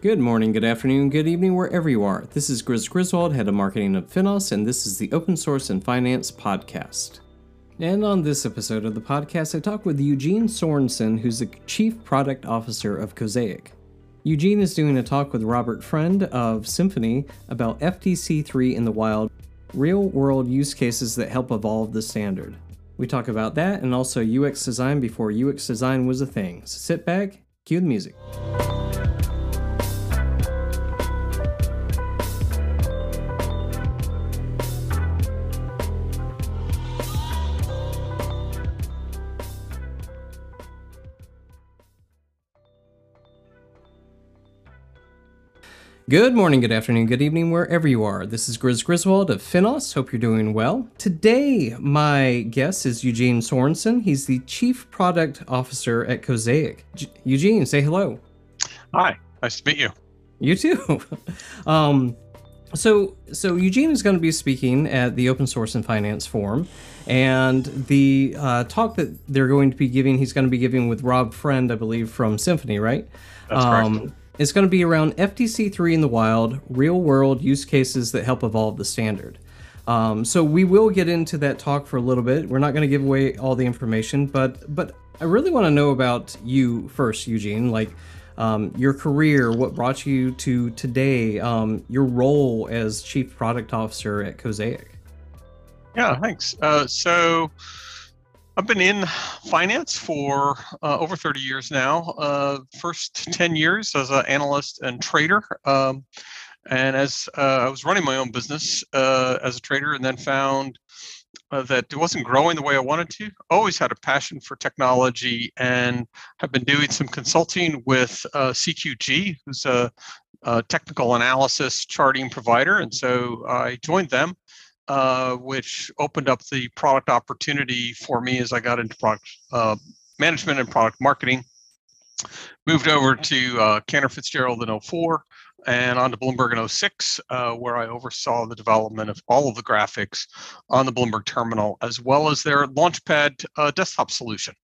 Good morning, good afternoon, good evening, wherever you are. This is Grizz Griswold, head of marketing of Finos, and this is the Open Source and Finance Podcast. And on this episode of the podcast, I talk with Eugene Sorensen, who's the Chief Product Officer of Cosaic. Eugene is doing a talk with Robert Friend of Symphony about FDC3 in the wild, real-world use cases that help evolve the standard. We talk about that and also UX design before UX design was a thing. So sit back, cue the music. Good morning, good afternoon, good evening, wherever you are. This is Grizz Griswold of Finos. Hope you're doing well. Today, my guest is Eugene Sorensen. He's the Chief Product Officer at Cosaic. Eugene, say hello. Hi, nice to meet you. You too. So Eugene is going to be speaking at the Open Source and Finance Forum, and the talk that they're going to be giving, he's going to be giving with Rob Friend, I believe, from Symphony, right? That's correct. It's going to be around FDC3 in the wild, real-world use cases that help evolve the standard. So we will get into that talk for a little bit. We're not going to give away all the information, but I really want to know about you first, Eugene. Like your career, what brought you to today, your role as Chief Product Officer at Cosaic. Yeah, thanks. So I've been in finance for over 30 years now, first 10 years as an analyst and trader. And as I was running my own business as a trader, and then found that it wasn't growing the way I wanted to. Always had a passion for technology and have been doing some consulting with CQG, who's a technical analysis charting provider. And so I joined them. Which opened up the product opportunity for me as I got into product management and product marketing. Moved over to Cantor Fitzgerald in 2004 and on to Bloomberg in 2006, where I oversaw the development of all of the graphics on the Bloomberg terminal, as well as their Launchpad desktop solution.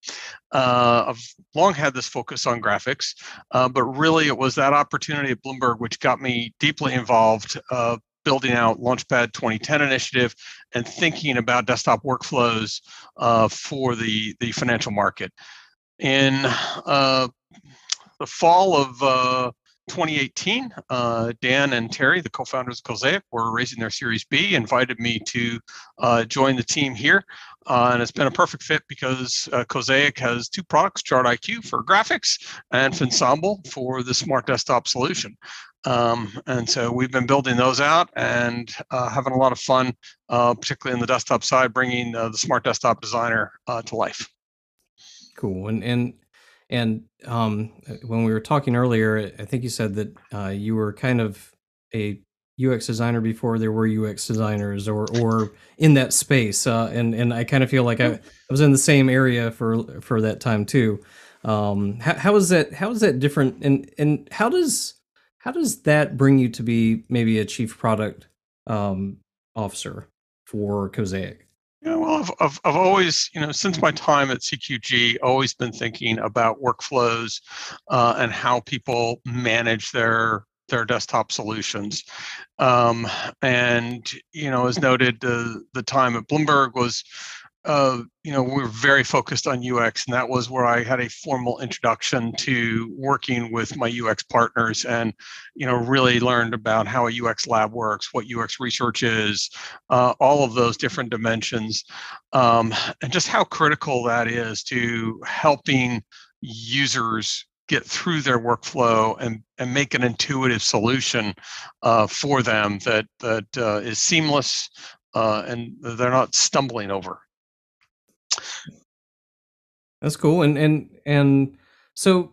I've long had this focus on graphics, but really it was that opportunity at Bloomberg which got me deeply involved building out Launchpad 2010 initiative and thinking about desktop workflows for the financial market. In the fall of 2018, Dan and Terry, the co-founders of Cosaic, were raising their Series B, invited me to join the team here. And it's been a perfect fit because Cosaic has two products, ChartIQ for graphics and Finsemble for the smart desktop solution. And so we've been building those out and having a lot of fun, particularly on the desktop side, bringing the smart desktop designer to life. Cool. And when we were talking earlier, I think you said that you were kind of a UX designer before there were UX designers, or in that space. And I kind of feel like I was in the same area for that time too. How is that different? And how does that bring you to be maybe a Chief Product Officer for Cosaic? Yeah, well, I've always, since my time at CQG, always been thinking about workflows and how people manage their desktop solutions. And, as noted, the time at Bloomberg was, we were very focused on UX, and that was where I had a formal introduction to working with my UX partners and, really learned about how a UX lab works, what UX research is, all of those different dimensions, and just how critical that is to helping users get through their workflow and make an intuitive solution for them that is seamless and they're not stumbling over. That's cool. And so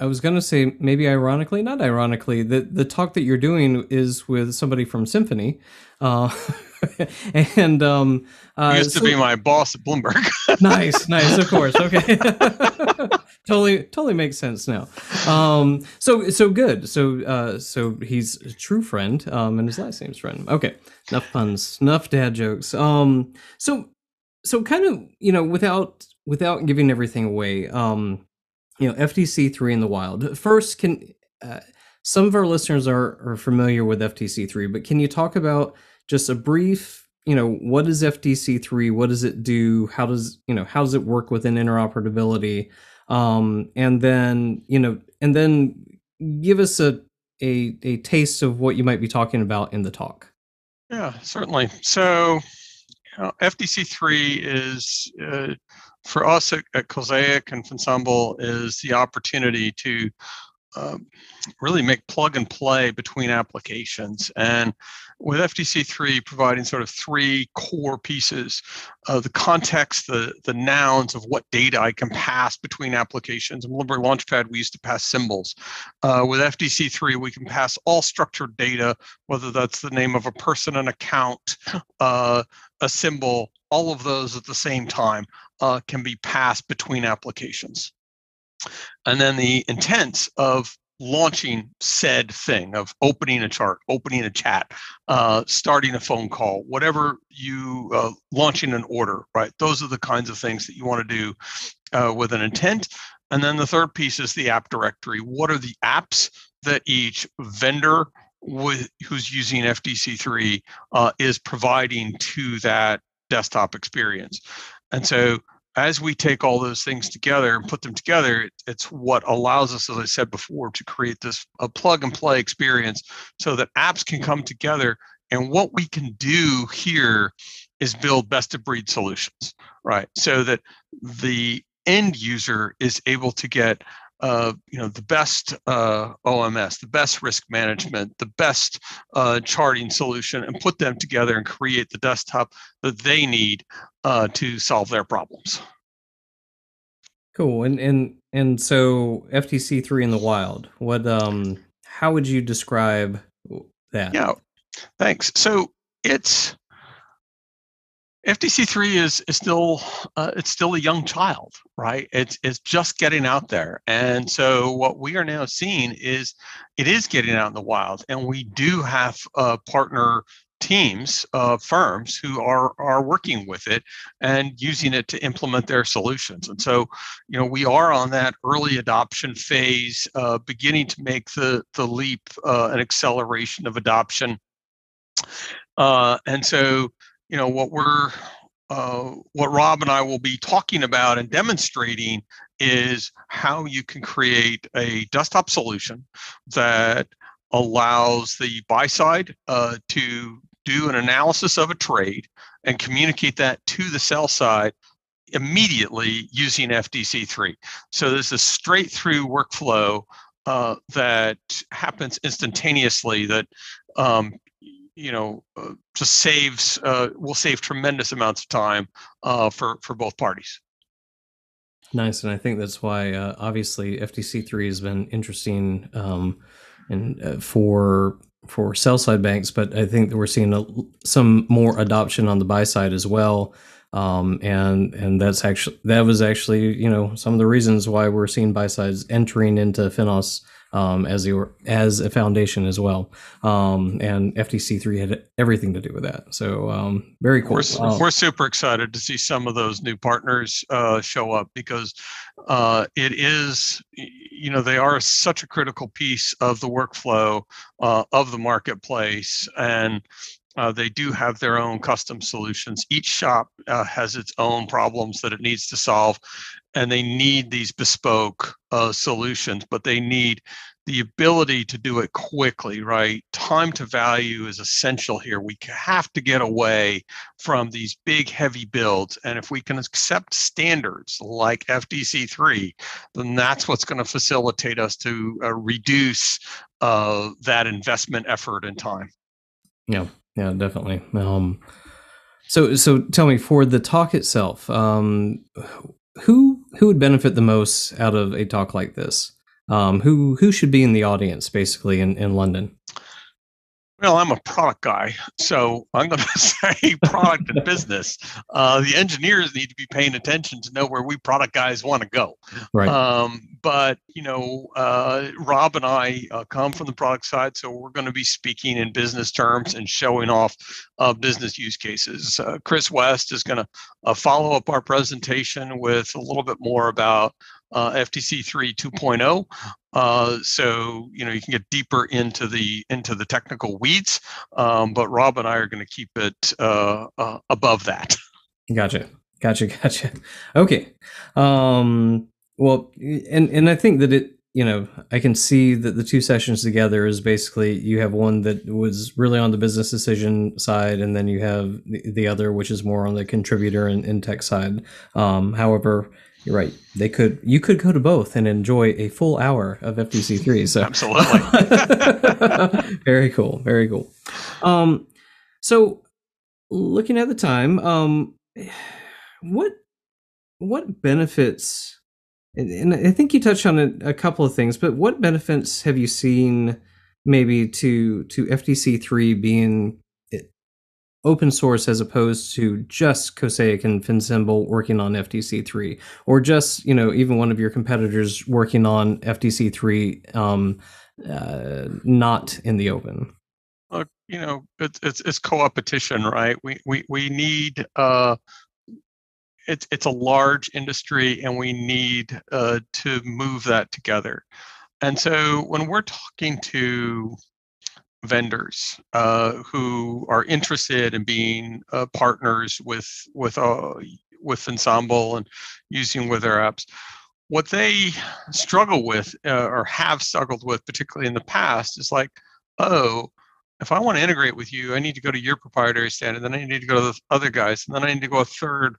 I was going to say, maybe ironically, not ironically, the talk that you're doing is with somebody from Symphony. He used to be my boss at Bloomberg. Nice, of course. Okay. Totally makes sense now. So good. So he's a true friend, and his last name's Friend. Okay. Enough puns, enough dad jokes. So kind of, without giving everything away, FDC3 in the wild. First, Some of our listeners are familiar with FDC3, but can you talk about just a brief, what is FDC3? What does it do? How does it work within interoperability? And then give us a taste of what you might be talking about in the talk. Yeah, certainly. So FDC3 is, for us at Cosaic and Finsemble, is the opportunity to really make plug and play between applications. And with FDC3 providing sort of three core pieces of the context, the nouns of what data I can pass between applications. In Bloomberg Launchpad, we used to pass symbols. With FDC3, we can pass all structured data, whether that's the name of a person, an account, a symbol, all of those at the same time can be passed between applications. And then the intents of launching said thing, of opening a chart, opening a chat, starting a phone call, whatever you, launching an order, right? Those are the kinds of things that you want to do with an intent. And then the third piece is the app directory. What are the apps that each vendor who's using FDC3 is providing to that desktop experience? And so as we take all those things together and put them together, it's what allows us, as I said before, to create this a plug and play experience so that apps can come together. And what we can do here is build best of breed solutions, right? So that the end user is able to get the best OMS, the best risk management, the best charting solution, and put them together and create the desktop that they need to solve their problems. Cool. And so FDC3 in the wild, what? How would you describe that? Yeah. Thanks. So it's FDC3 is still it's still a young child, right? It's just getting out there, and so what we are now seeing is it is getting out in the wild, and we do have partner teams, firms who are working with it and using it to implement their solutions. And so, we are on that early adoption phase, beginning to make the leap, an acceleration of adoption, and so. What Rob and I will be talking about and demonstrating is how you can create a desktop solution that allows the buy side to do an analysis of a trade and communicate that to the sell side immediately using FDC3. So there's a straight through workflow that happens instantaneously that just will save tremendous amounts of time for both parties. Nice, and I think that's why obviously FDC3 has been interesting and for sell side banks, but I think that we're seeing some more adoption on the buy side as well. And that's actually some of the reasons why we're seeing buy sides entering into Finos as a foundation as well, and FDC3 had everything to do with that. So very cool. We're super excited to see some of those new partners show up because it is, they are such a critical piece of the workflow of the marketplace, and they do have their own custom solutions. Each shop has its own problems that it needs to solve, and they need these bespoke solutions, but they need the ability to do it quickly, right? Time to value is essential here. We have to get away from these big, heavy builds. And if we can accept standards like FDC3, then that's what's going to facilitate us to reduce that investment effort and time. Yeah. Yeah, definitely. So tell me, for the talk itself, who would benefit the most out of a talk like this? Who should be in the audience, basically, in London? Well, I'm a product guy, so I'm going to say product and business. The engineers need to be paying attention to know where we product guys want to go. Right. But, Rob and I come from the product side, so we're going to be speaking in business terms and showing off business use cases. Chris West is going to follow up our presentation with a little bit more about FDC3 2.0. So you can get deeper into the technical weeds, but Rob and I are going to keep it above that. Gotcha. Okay. Well, and I think that it, I can see that the two sessions together is basically you have one that was really on the business decision side, and then you have the other, which is more on the contributor and tech side. However, you're right. You could go to both and enjoy a full hour of FDC3. So absolutely. Very cool. So looking at the time, what benefits, and I think you touched on a couple of things, but what benefits have you seen maybe to FDC3 being open source as opposed to just Cosaic and Finsemble working on FDC3, or just, even one of your competitors working on FDC3 not in the open? Look, it's co-opetition, right? We need... It's a large industry, and we need to move that together. And so when we're talking to vendors who are interested in being partners with Finsemble and using with their apps, what they struggle with or have struggled with, particularly in the past, is like, if I want to integrate with you, I need to go to your proprietary standard, then I need to go to the other guys, and then I need to go a third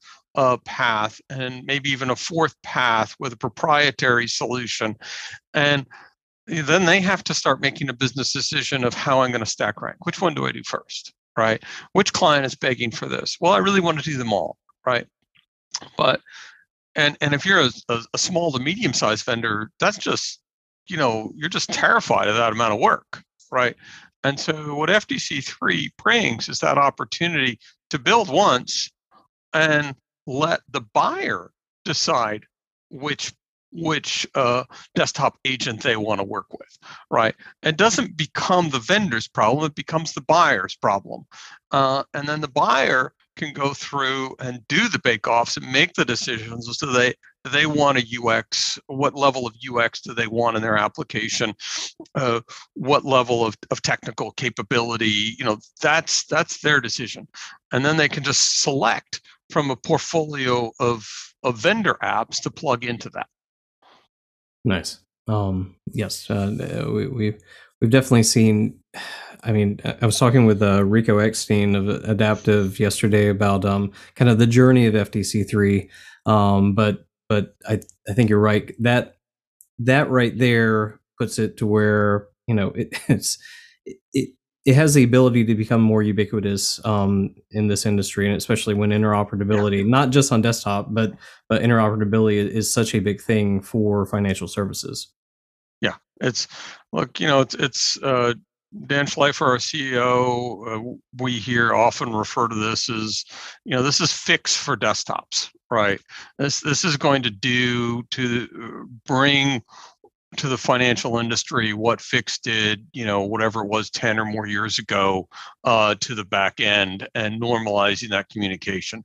path, and maybe even a fourth path with a proprietary solution. And then they have to start making a business decision of how I'm going to stack rank. Which one do I do first, right? Which client is begging for this? Well, I really want to do them all, right? But, and if you're a small to medium-sized vendor, that's just, you're just terrified of that amount of work, right? And so what FDC3 brings is that opportunity to build once and let the buyer decide which desktop agent they want to work with, right? It doesn't become the vendor's problem, it becomes the buyer's problem. And then the buyer can go through and do the bake-offs and make the decisions. So they want a UX, what level of UX do they want in their application? What level of technical capability, that's their decision. And then they can just select from a portfolio of vendor apps to plug into that. Nice. Yes, we've definitely seen, I was talking with Rico Eckstein of Adaptive yesterday about kind of the journey of FDC3, but I think you're right. That right there puts it to where, it has the ability to become more ubiquitous in this industry, and especially when interoperability, not just on desktop, but interoperability is such a big thing for financial services. Yeah, it's Dan Schleifer, our CEO, we here often refer to this as, this is FIX for desktops, right? This is going to bring to the financial industry what FIX did, whatever it was 10 or more years ago, to the back end and normalizing that communication.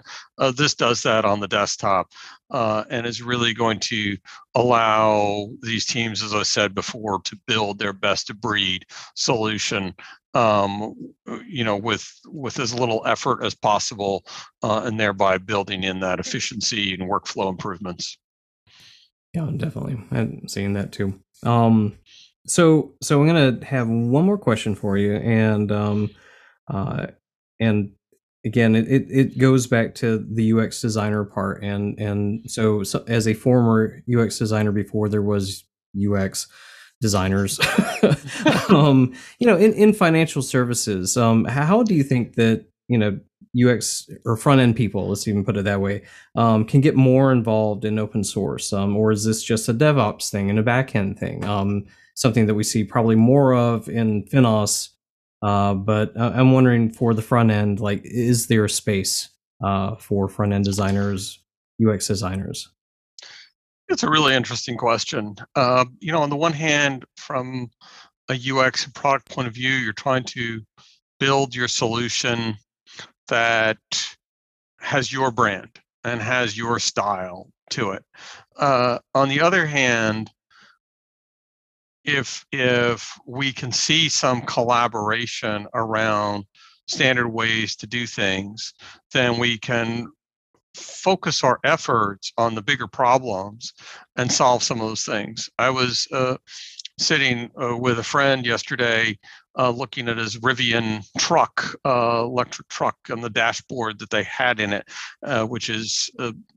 This does that on the desktop, and is really going to allow these teams, as I said before, to build their best of breed solution, with as little effort as possible, and thereby building in that efficiency and workflow improvements. Yeah, definitely. I'm seeing that too. So I'm gonna have one more question for you, and again, it goes back to the UX designer part, and so as a former UX designer before there was UX designers, in financial services, how do you think that UX or front end people, let's even put it that way, can get more involved in open source? Or is this just a DevOps thing and a backend thing? Something that we see probably more of in Finos, but I'm wondering for the front end, is there a space for front end designers, UX designers? It's a really interesting question. On the one hand, from a UX product point of view, you're trying to build your solution that has your brand and has your style to it. On the other hand, if we can see some collaboration around standard ways to do things, then we can focus our efforts on the bigger problems and solve some of those things. I was sitting with a friend yesterday looking at his Rivian truck, electric truck, and the dashboard that they had in it, which is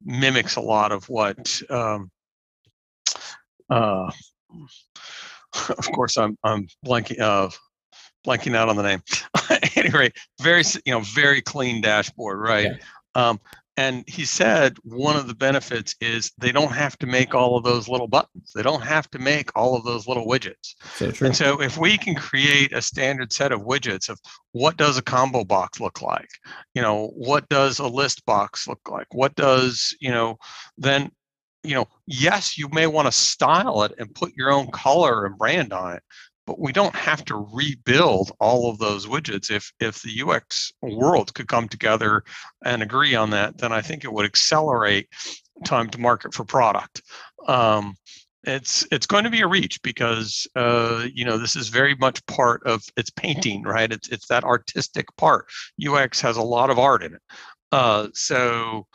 mimics a lot of what, of course, I'm blanking out on the name. Anyway, very clean dashboard, right? Yeah. And he said one of the benefits is they don't have to make all of those little buttons. They don't have to make all of those little widgets. So true. And so if we can create a standard set of widgets of what does a combo box look like, what does a list box look like, what does, then, yes, you may want to style it and put your own color and brand on it, but we don't have to rebuild all of those widgets. If the UX world could come together and agree on that, then I think it would accelerate time to market for product. It's going to be a reach because this is very much part of it's painting, right? It's that artistic part. UX has a lot of art in it, so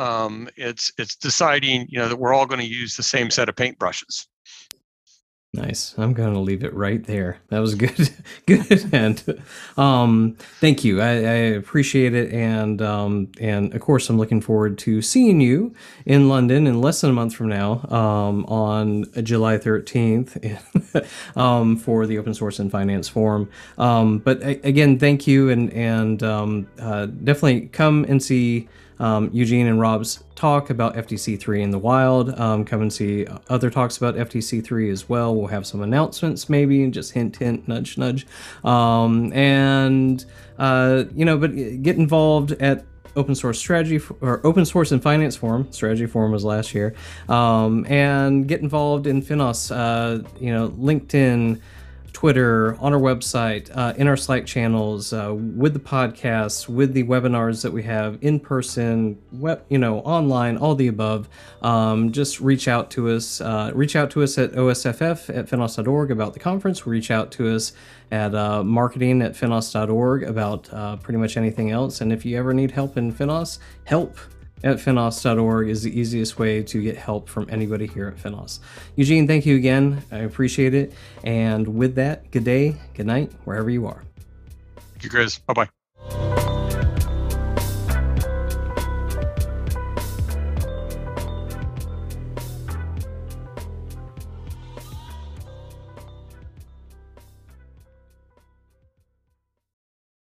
it's deciding that we're all going to use the same set of paintbrushes. Nice. I'm going to leave it right there. That was good. Good. And thank you. I appreciate it. And of course, I'm looking forward to seeing you in London in less than a month from now on July 13th for the Open Source and Finance Forum. But again, thank you. And definitely come and see Eugene and Rob's talk about FDC3 in the wild. Come and see other talks about FDC3 as well. We'll have some announcements maybe, and just hint, hint, nudge, nudge. But get involved at Open Source Strategy or Open Source and Finance Forum. Strategy Forum was last year. And get involved in Finos, LinkedIn, Twitter, on our website, in our Slack channels, with the podcasts, with the webinars that we have in person, online, all the above. Just reach out to us. Reach out to us at osff@finos.org about the conference. Reach out to us at marketing@finos.org about pretty much anything else. And if you ever need help in Finos, help@finos.org is the easiest way to get help from anybody here at Finos. Eugene, thank you again. I appreciate it. And with that, good day, good night, wherever you are. Thank you, Grizz. Bye-bye.